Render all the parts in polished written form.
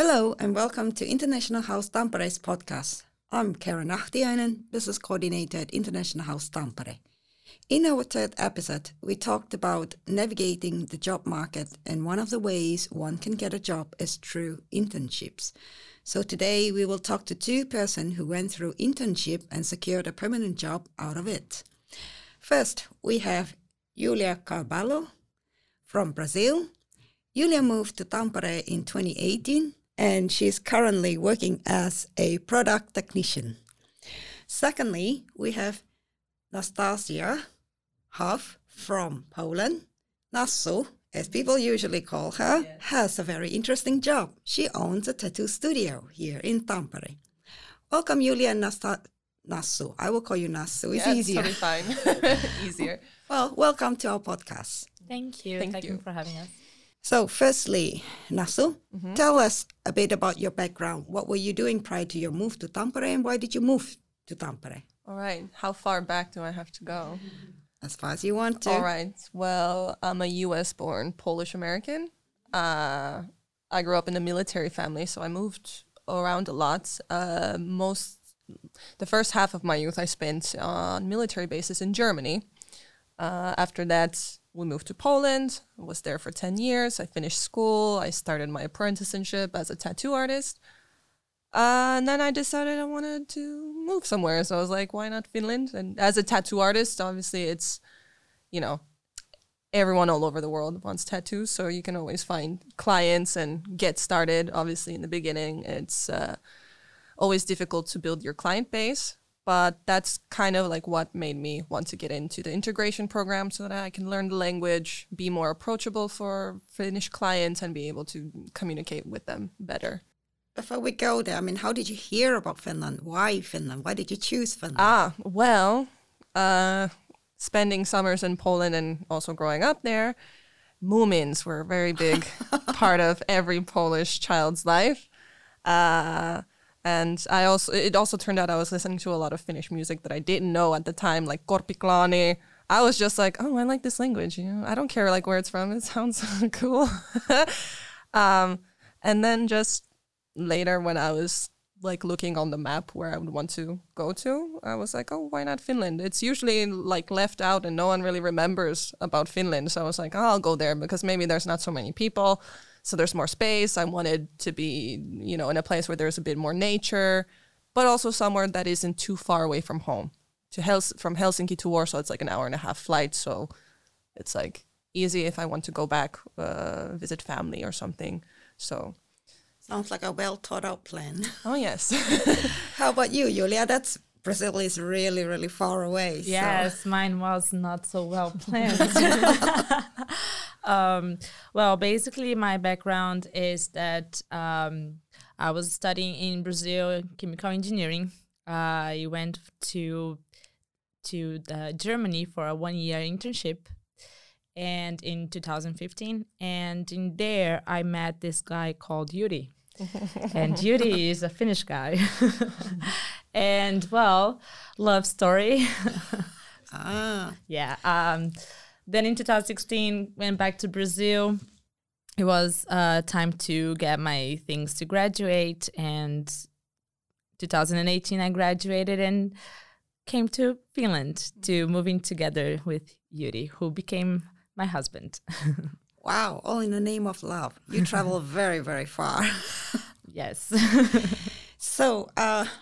Hello and welcome to International House Tampere's podcast. I'm Karin Ahtiainen, Business Coordinator at International House Tampere. In our third episode, we talked about navigating the job market, and one of the ways one can get a job is through internships. So today we will talk to two persons who went through internship and secured a permanent job out of it. First, we have Julia Carvalho from Brazil. Julia moved to Tampere in 2018, and she's currently working as a product technician. Secondly, we have Nastasia Hoff from Poland. Nasu, as people usually call her, has a very interesting job. She owns a tattoo studio here in Tampere. Welcome, Julia and Nasu. I will call you Nasu. It's easier. It's totally fine. Easier. Well, welcome to our podcast. Thank you. Thank you for having us. So firstly, Nasu, tell us a bit about your background. What were you doing prior to your move to Tampere, and why did you move to Tampere? All right. How far back do I have to go? As far as you want to. All right. Well, I'm a US-born Polish-American. I grew up in a military family, so I moved around a lot. The first half of my youth I spent on military bases in Germany. After that, we moved to Poland. I was there for 10 years. I finished school. I started my apprenticeship as a tattoo artist. And then I decided I wanted to move somewhere. So I was like, why not Finland? And as a tattoo artist, obviously it's, you know, everyone all over the world wants tattoos. So you can always find clients and get started. Obviously in the beginning, it's always difficult to build your client base. But that's kind of like what made me want to get into the integration program so that I can learn the language, be more approachable for Finnish clients and be able to communicate with them better. Before we go there, I mean, how did you hear about Finland? Why Finland? Why did you choose Finland? Spending summers in Poland and also growing up there, Moomins were a very big part of every Polish child's life. And it also turned out I was listening to a lot of Finnish music that I didn't know at the time, like Korpiklani. I was just like, oh, I like this language. You know, I don't care like where it's from. It sounds cool. And then just later, when I was like looking on the map where I would want to go to, I was like, oh, why not Finland? It's usually like left out and no one really remembers about Finland. So I was like, oh, I'll go there because maybe there's not so many people. So there's more space. I wanted to be, you know, in a place where there's a bit more nature, but also somewhere that isn't too far away from home. From Helsinki to Warsaw, it's like an hour and a half flight. So it's like easy if I want to go back, visit family or something. So sounds like a well thought out plan. Oh, yes. How about you, Julia? Brazil is really, really far away. Yes, so. Mine was not so well planned. Basically, my background is that I was studying in Brazil chemical engineering. I went to Germany for a one-year internship, and in 2015, and in there I met this guy called Yuri. And Yuri is a Finnish guy. And, well, love story. Yeah. Then in 2016, went back to Brazil. It was time to get my things to graduate. And 2018, I graduated and came to Finland to moving together with Yuri, who became my husband. Wow, all in the name of love. You travel very, very far. Yes. So,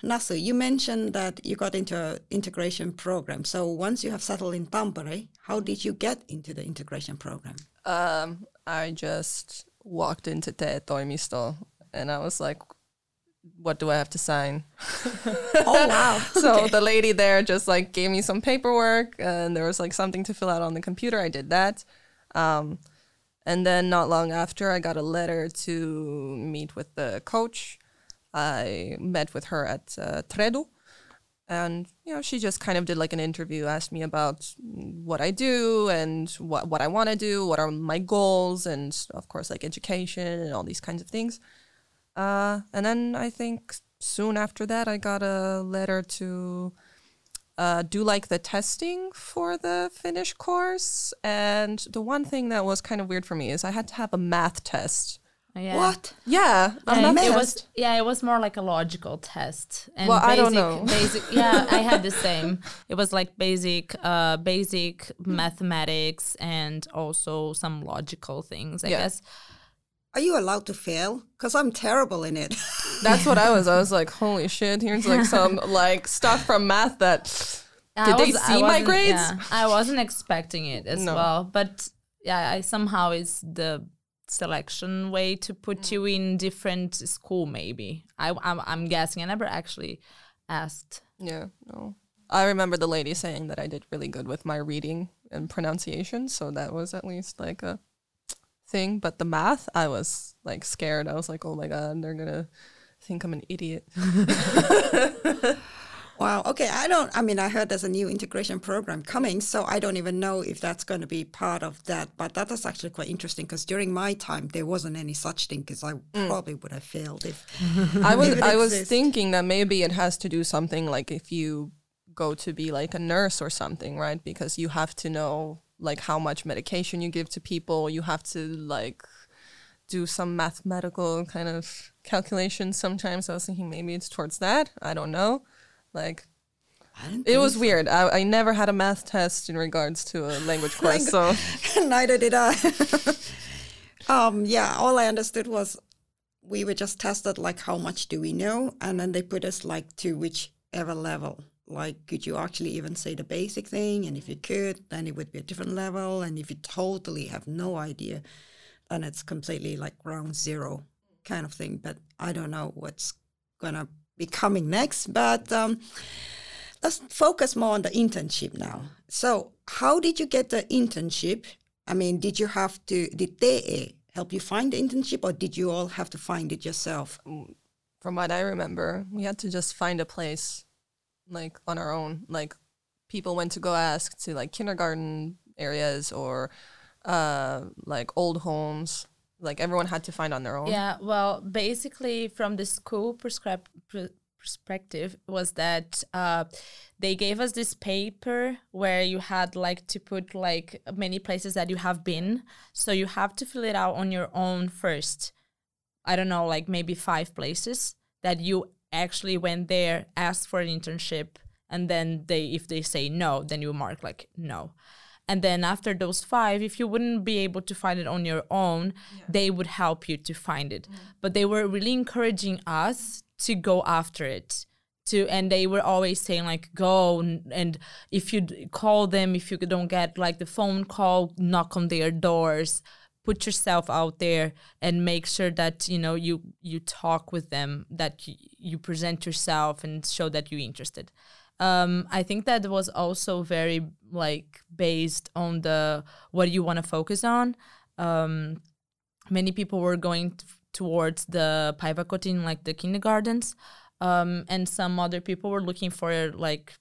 Nasu, you mentioned that you got into an integration program. So once you have settled in Tampere, how did you get into the integration program? I just walked into TE-toimisto and I was like, what do I have to sign? Oh, wow. So okay. The lady there just like gave me some paperwork and there was like something to fill out on the computer. I did that. And then not long after, I got a letter to meet with the coach. I met with her at Tredu, and you know she just kind of did like an interview, asked me about what I do and what I want to do, what are my goals, and of course like education and all these kinds of things. And then I think soon after that I got a letter to do like the testing for the Finnish course, and the one thing that was kind of weird for me is I had to have a math test Yeah. What? Yeah, it was more like a logical test. And well, I don't know. I had the same. It was like basic mathematics and also some logical things, I guess. Are you allowed to fail? Because I'm terrible in it. That's what I was. I was like, holy shit! Here's like some like stuff from math that. Did they see my grades? Yeah, I wasn't expecting it as well, but yeah, I somehow is the selection way to put you in different school. Maybe I'm guessing. I never actually asked. Yeah, no. I remember the lady saying that I did really good with my reading and pronunciation, so that was at least like a thing. But the math, I was like scared. I was like, oh my god, they're gonna think I'm an idiot. Wow. Okay. I heard there's a new integration program coming, so I don't even know if that's going to be part of that. But that is actually quite interesting because during my time, there wasn't any such thing because I probably would have failed if I was thinking that maybe it has to do something like if you go to be like a nurse or something, right? Because you have to know like how much medication you give to people. You have to like do some mathematical kind of calculations sometimes. I was thinking maybe it's towards that. I don't know. Like, it was weird. I never had a math test in regards to a language course, so neither did I. All I understood was we were just tested like how much do we know, and then they put us like to whichever level. Like, could you actually even say the basic thing? And if you could, then it would be a different level. And if you totally have no idea, then it's completely like round zero kind of thing. But I don't know what's gonna be coming next, but let's focus more on the internship now. So how did you get the internship? I mean, did TE help you find the internship, or did you all have to find it yourself? From what I remember, we had to just find a place like on our own. Like, people went to go ask to like kindergarten areas or like old homes. Like, everyone had to find on their own. Yeah, well, basically from the school perspective was that they gave us this paper where you had like to put like many places that you have been. So you have to fill it out on your own first. I don't know, like maybe 5 places that you actually went there, asked for an internship. And then if they say no, then you mark like no. And then after those 5, if you wouldn't be able to find it on your own, they would help you to find it. Yeah. But they were really encouraging us to go after it. And they were always saying like, go, and if you call them, if you don't get like the phone call, knock on their doors, put yourself out there and make sure that, you know, you talk with them, that you present yourself and show that you're interested. I think that was also very like based on the what you want to focus on. Many people were going towards the Päiväkotiin, like the kindergartens, and some other people were looking for like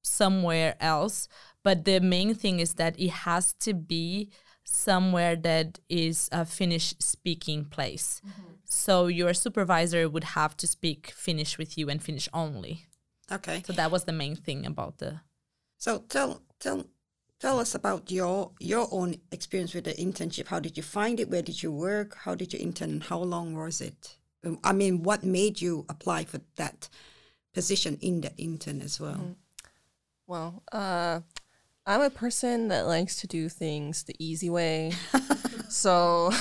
somewhere else. But the main thing is that it has to be somewhere that is a Finnish speaking place. Mm-hmm. So your supervisor would have to speak Finnish with you and Finnish only. Okay. So that was the main thing about the... So tell us about your own experience with the internship. How did you find it? Where did you work? How did you intern? How long was it? I mean, what made you apply for that position in the intern as well? Mm-hmm. Well, I'm a person that likes to do things the easy way. So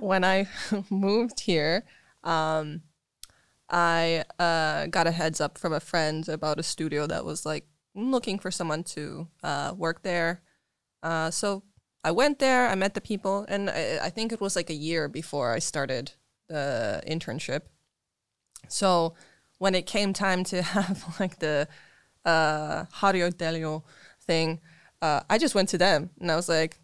when I moved here... I got a heads up from a friend about a studio that was like looking for someone to work there. So I went there, I met the people, and I think it was like a year before I started the internship. So when it came time to have like the harjoittelu thing, I just went to them and I was like,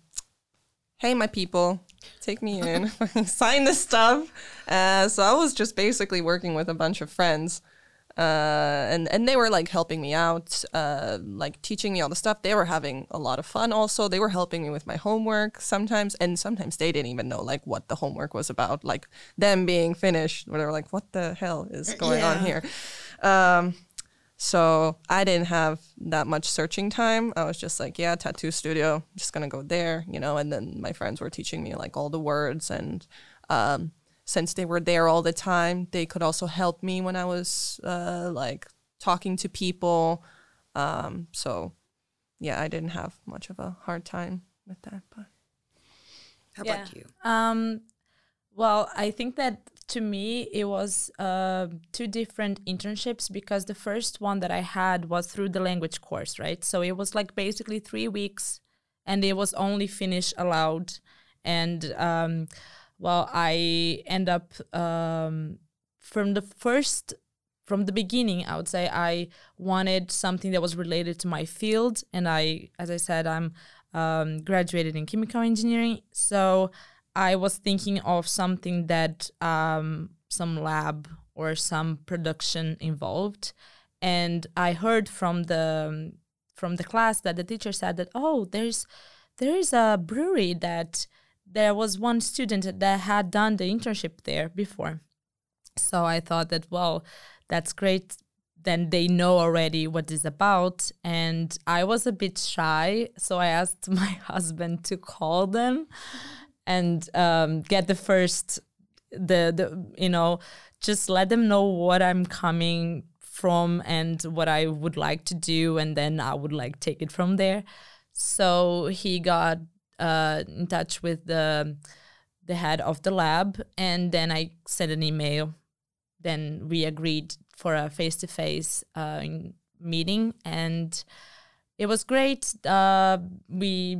hey, my people, take me in, sign this stuff. So I was just basically working with a bunch of friends, and they were like helping me out, like teaching me all the stuff. They were having a lot of fun also. They were helping me with my homework sometimes, and sometimes they didn't even know like what the homework was about, like them being Finnish, where they were like, what the hell is going on here? So I didn't have that much searching time. I was just like, yeah, tattoo studio, I'm just going to go there, you know, and then my friends were teaching me like all the words and since they were there all the time, they could also help me when I was like talking to people. So yeah, I didn't have much of a hard time with that. But how about you? Well, I think that to me, it was two different internships, because the first one that I had was through the language course, right? So it was like basically 3 weeks and it was only Finnish allowed. And, well, I end up from the beginning, I would say I wanted something that was related to my field. And I, as I said, I'm graduated in chemical engineering. So I was thinking of something that some lab or some production involved, and I heard from the class that the teacher said that, oh, there is a brewery that there was one student that had done the internship there before. So I thought that, well, that's great. Then they know already what it's about. And I was a bit shy, so I asked my husband to call them. And get the first, just let them know what I'm coming from and what I would like to do. And then I would like take it from there. So he got in touch with the head of the lab. And then I sent an email. Then we agreed for a face-to-face meeting. And it was great. We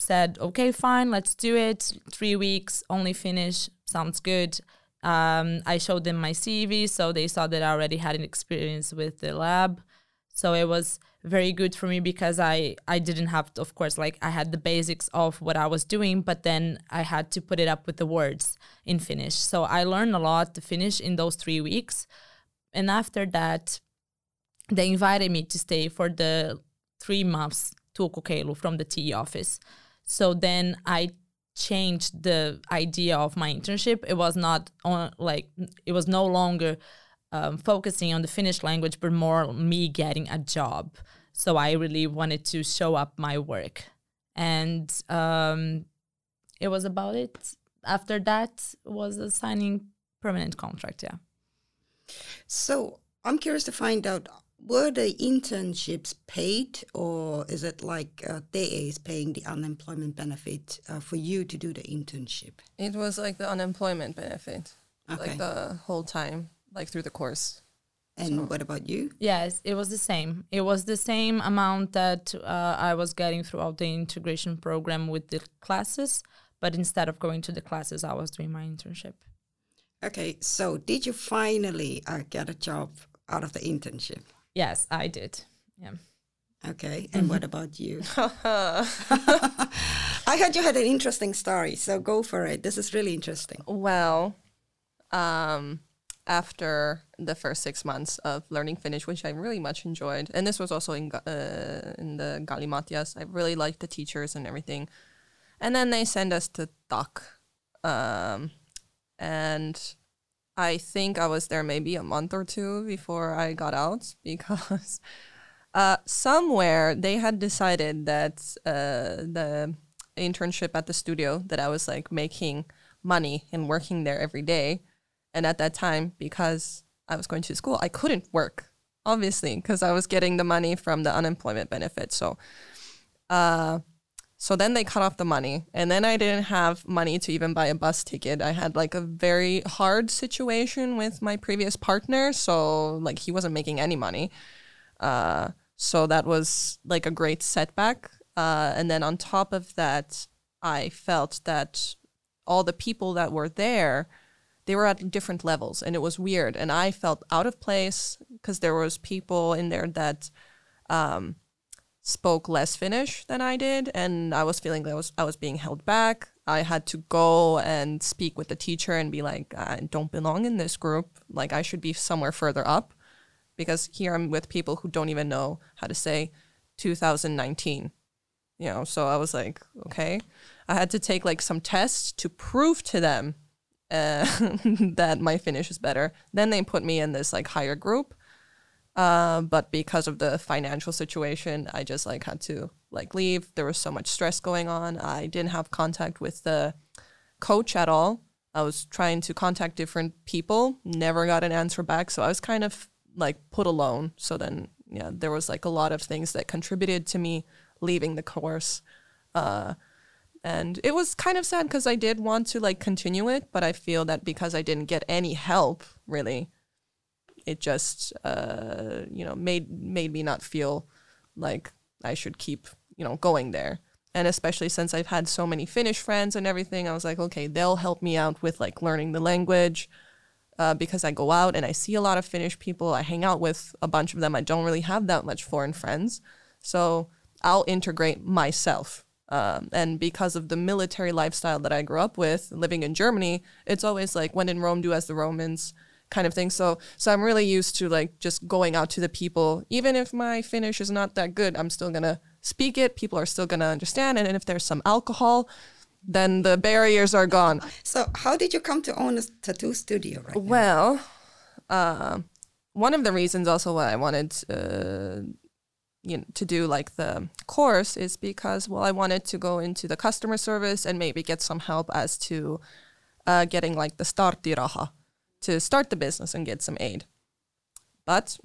said, okay, fine, let's do it. 3 weeks, only Finnish, sounds good. I showed them my CV, so they saw that I already had an experience with the lab. So it was very good for me because I didn't have to, of course, like I had the basics of what I was doing, but then I had to put it up with the words in Finnish. So I learned a lot to Finnish in those 3 weeks. And after that, they invited me to stay for the 3 months Tukokeilu from the TE office. So then I changed the idea of my internship. It was not on, like, it was no longer focusing on the Finnish language, but more me getting a job. So I really wanted to show up my work. And it was about it. After that was a signing permanent contract, yeah. So I'm curious to find out, were the internships paid, or is it like TE is paying the unemployment benefit for you to do the internship? It was like the unemployment benefit, like the whole time, like through the course. And so, what about you? Yes, it was the same. It was the same amount that I was getting throughout the integration program with the classes, but instead of going to the classes, I was doing my internship. Okay, so did you finally get a job out of the internship? Yes, I did. Yeah. Okay. And what about you? I heard you had an interesting story, so go for it. This is really interesting. Well, after the first 6 months of learning Finnish, which I really much enjoyed, and this was also in the Galimatias, I really liked the teachers and everything. And then they sent us to Tak. And I think I was there maybe a month or two before I got out, because somewhere they had decided that the internship at the studio, that I was like making money and working there every day. And at that time, because I was going to school, I couldn't work, obviously, because I was getting the money from the unemployment benefit. So then they cut off the money, and then I didn't have money to even buy a bus ticket. I had like a very hard situation with my previous partner. So like he wasn't making any money. So that was like a great setback. And then on top of that, I felt that all the people that were there, they were at different levels, and it was weird. And I felt out of place because there was people in there that, spoke less Finnish than I did, and I was feeling that I was being held back. I had to go and speak with the teacher and be like, I don't belong in this group. Like, I should be somewhere further up, because here I'm with people who don't even know how to say 2019. You know, so I was like, okay. I had to take like some tests to prove to them that my Finnish is better. Then they put me in this like higher group. But because of the financial situation, I just like had to like leave. There was so much stress going on. I didn't have contact with the coach at all. I was trying to contact different people, never got an answer back. So I was kind of like put alone. So then, yeah, there was like a lot of things that contributed to me leaving the course. And it was kind of sad because I did want to like continue it, but I feel that because I didn't get any help really, it just, you know, made me not feel like I should keep, you know, going there. And especially since I've had so many Finnish friends and everything, I was like, okay, they'll help me out with like learning the language because I go out and I see a lot of Finnish people. I hang out with a bunch of them. I don't really have that much foreign friends. So I'll integrate myself. And because of the military lifestyle that I grew up with, living in Germany, it's always like when in Rome, do as the Romans kind of thing. So I'm really used to like just going out to the people. Even if my Finnish is not that good, I'm still going to speak it, people are still going to understand. And if there's some alcohol, then the barriers are gone. So how did you come to own a tattoo studio right now? Well, one of the reasons also why I wanted you know, to do like the course is because, well, I wanted to go into the customer service and maybe get some help as to getting like the startiraha to start the business and get some aid. But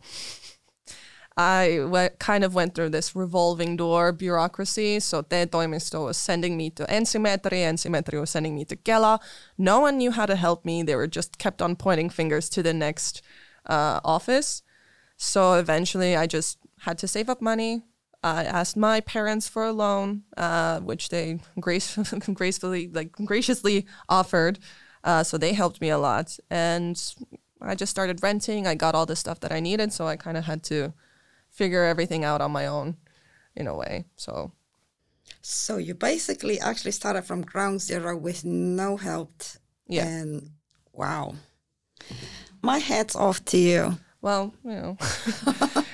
I kind of went through this revolving door bureaucracy. So TE-toimisto was sending me to Ensymetria, Ensymetria was sending me to Kela. No one knew how to help me. They were just kept on pointing fingers to the next office. So eventually I just had to save up money. I asked my parents for a loan, which they graciously offered. So they helped me a lot. And I just started renting. I got all the stuff that I needed. So I kind of had to figure everything out on my own in a way. So you basically actually started from ground zero with no help. Yeah. And wow. My hat's off to you. Well, you know,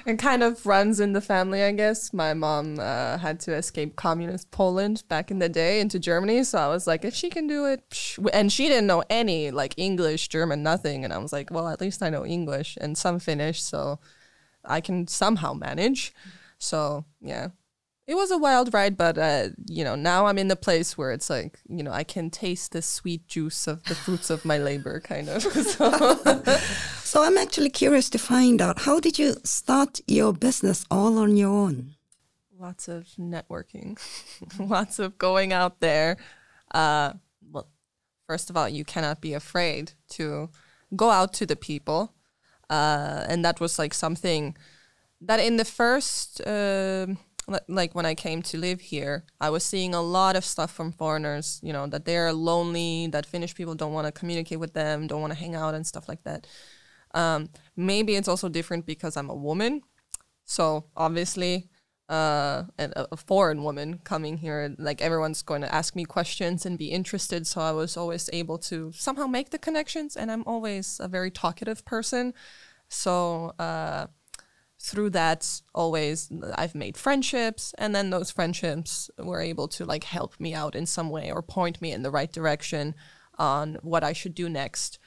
it kind of runs in the family, I guess. My mom had to escape communist Poland back in the day into Germany. So I was like, if she can do it. And she didn't know any like English, German, nothing. And I was like, well, at least I know English and some Finnish. So I can somehow manage. So, yeah, it was a wild ride. But, you know, now I'm in the place where it's like, you know, I can taste the sweet juice of the fruits of my labor, kind of. So I'm actually curious to find out, how did you start your business all on your own? Lots of networking, lots of going out there. Well, first of all, you cannot be afraid to go out to the people. And that was like something that in the first, like when I came to live here, I was seeing a lot of stuff from foreigners, you know, that they're lonely, that Finnish people don't want to communicate with them, don't want to hang out and stuff like that. Maybe it's also different because I'm a woman. So obviously, and a foreign woman coming here, like everyone's going to ask me questions and be interested. So I was always able to somehow make the connections, and I'm always a very talkative person. So through that, always I've made friendships, and then those friendships were able to like help me out in some way or point me in the right direction on what I should do next.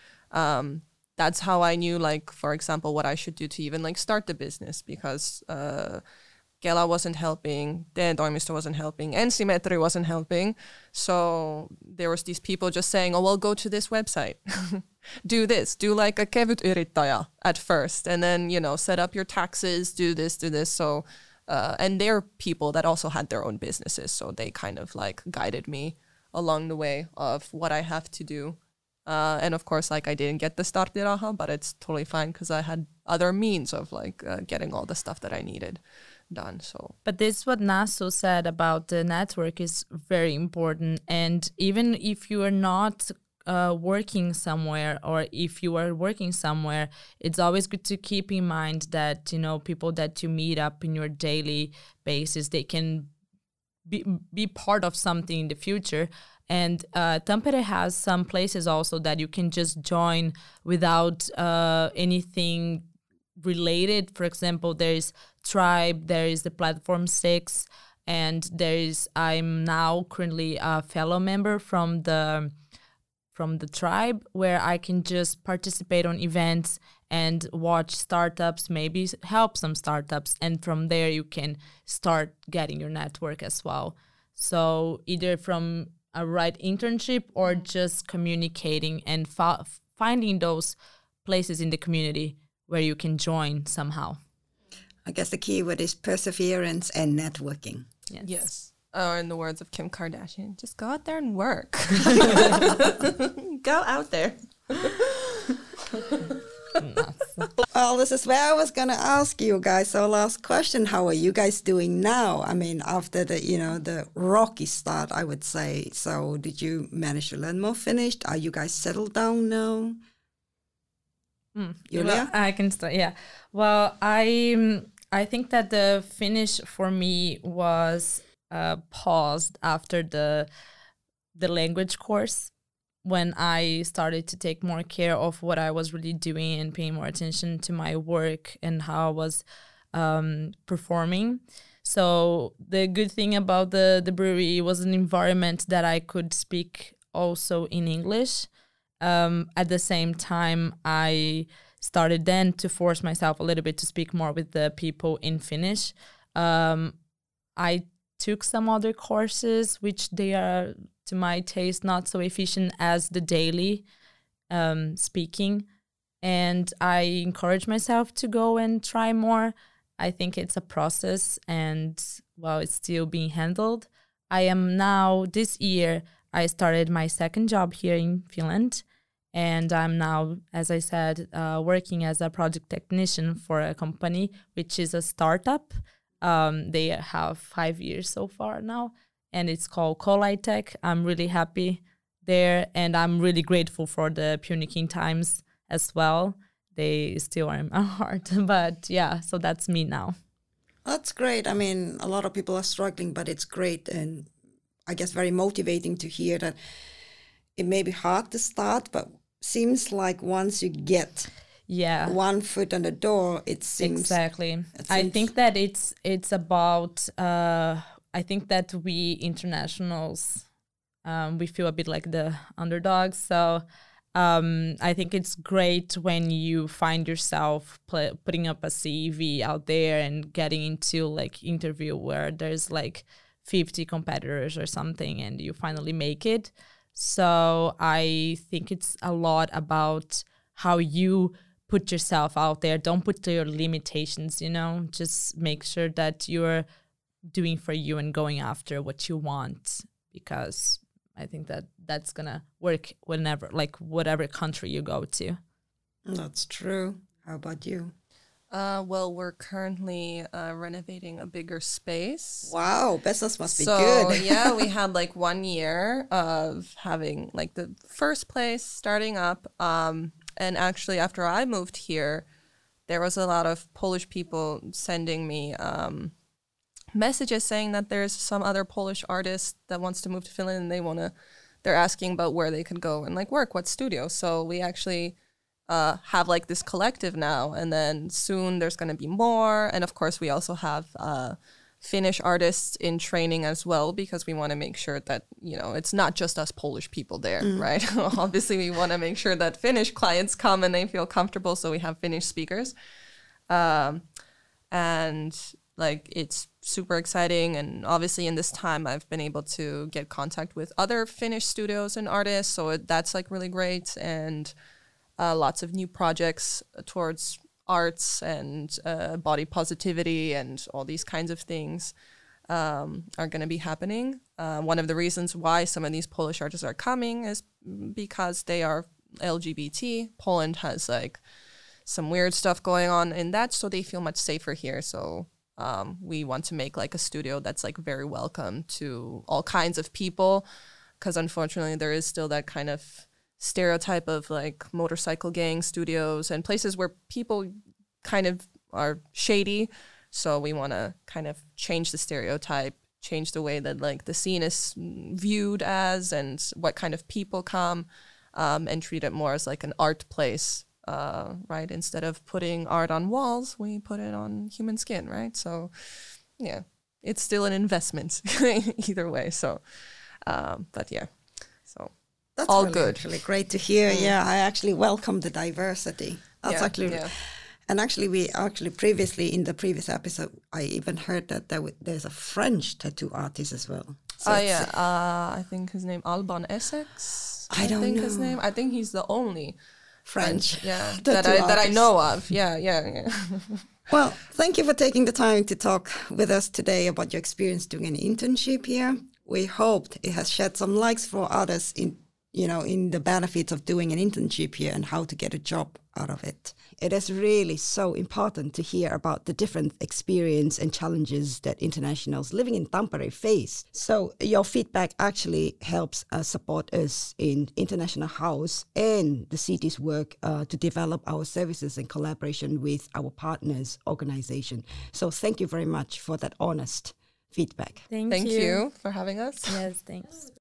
That's how I knew, like, for example, what I should do to even like start the business, because Kela wasn't helping, TE-toimisto wasn't helping, Ensymetria wasn't helping. So there was these people just saying, oh, well, go to this website. Do this. Do like a kevytyrittäjä at first. And then, you know, set up your taxes, do this, do this. So, and they're people that also had their own businesses. So they kind of like guided me along the way of what I have to do. And of course, like I didn't get the startiraha, but it's totally fine because I had other means of like getting all the stuff that I needed done. So, but this what Nasu said about the network is very important, and even if you are not working somewhere, or if you are working somewhere, it's always good to keep in mind that, you know, people that you meet up in your daily basis, they can be part of something in the future. And Tampere has some places also that you can just join without anything related. For example, there is Tribe, there is the Platform 6, and there is, I'm now currently a fellow member from the Tribe, where I can just participate on events and watch startups, maybe help some startups, and from there you can start getting your network as well. So either from a right internship or just communicating and finding those places in the community where you can join somehow. I guess the key word is perseverance and networking. Yes. Yes. Or in the words of Kim Kardashian, just go out there and work. Go out there. Well, this is where I was going to ask you guys. So last question, how are you guys doing now? I mean, after the rocky start, I would say. So did you manage to learn more Finnish? Are you guys settled down now? Julia? Well, I can start, yeah. Well, I think that the Finnish for me was paused after the language course, when I started to take more care of what I was really doing and paying more attention to my work and how I was performing. So the good thing about the brewery was an environment that I could speak also in English. At the same time, I started then to force myself a little bit to speak more with the people in Finnish. I took some other courses, which they are, to my taste, not so efficient as the daily speaking. And I encourage myself to go and try more. I think it's a process and, well, it's still being handled. I am now, this year, I started my second job here in Finland. And I'm now, as I said, working as a project technician for a company, which is a startup. They have 5 years so far now, and it's called Colitech. I'm really happy there, and I'm really grateful for the Punikin times as well. They still are in my heart, but yeah, so that's me now. That's great. I mean, a lot of people are struggling, but it's great, and I guess very motivating to hear that it may be hard to start, but seems like once you get... Yeah, one foot on the door, it seems. Exactly. I think that it's about, I think that we internationals, we feel a bit like the underdogs. So I think it's great when you find yourself putting up a CV out there and getting into like interview where there's like 50 competitors or something and you finally make it. So I think it's a lot about how you put yourself out there. Don't put your limitations, just make sure that you're doing for you and going after what you want, because I think that that's going to work whenever, like whatever country you go to. That's true. How about you? Well, we're currently renovating a bigger space. Wow, business must be good. So yeah, we had like 1 year of having like the first place starting up. And actually, after I moved here, there was a lot of Polish people sending me messages saying that there's some other Polish artist that wants to move to Finland and they're asking about where they could go and like work, what studio. So we actually have like this collective now, and then soon there's going to be more. And of course, we also have Finnish artists in training as well, because we want to make sure that, it's not just us Polish people there, right? Obviously, we want to make sure that Finnish clients come and they feel comfortable. So we have Finnish speakers. And like, it's super exciting. And obviously in this time, I've been able to get contact with other Finnish studios and artists. So that's like really great. And lots of new projects towards arts and body positivity and all these kinds of things are going to be happening. One of the reasons why some of these Polish artists are coming is because they are LGBT. Poland has like some weird stuff going on in that, so they feel much safer here. So we want to make like a studio that's like very welcome to all kinds of people, because unfortunately there is still that kind of stereotype of like motorcycle gang studios and places where people kind of are shady. So we want to kind of change the stereotype, change the way that like the scene is viewed as and what kind of people come, and treat it more as like an art place, right? Instead of putting art on walls, we put it on human skin, right? So yeah, it's still an investment either way. So, but yeah. That's all really good. Actually great to hear. Yeah, I actually welcome the diversity. That's And actually, we previously in the previous episode, I even heard that there's a French tattoo artist as well. So I think his name Alban Essex. I don't know his name. I think he's the only French that I know of. Yeah. Well, thank you for taking the time to talk with us today about your experience doing an internship here. We hoped it has shed some lights for others in the benefits of doing an internship here and how to get a job out of it. It is really so important to hear about the different experience and challenges that internationals living in Tampere face. So your feedback actually helps support us in International House and the city's work to develop our services in collaboration with our partners organization. So thank you very much for that honest feedback. Thank you for having us. Yes, thanks.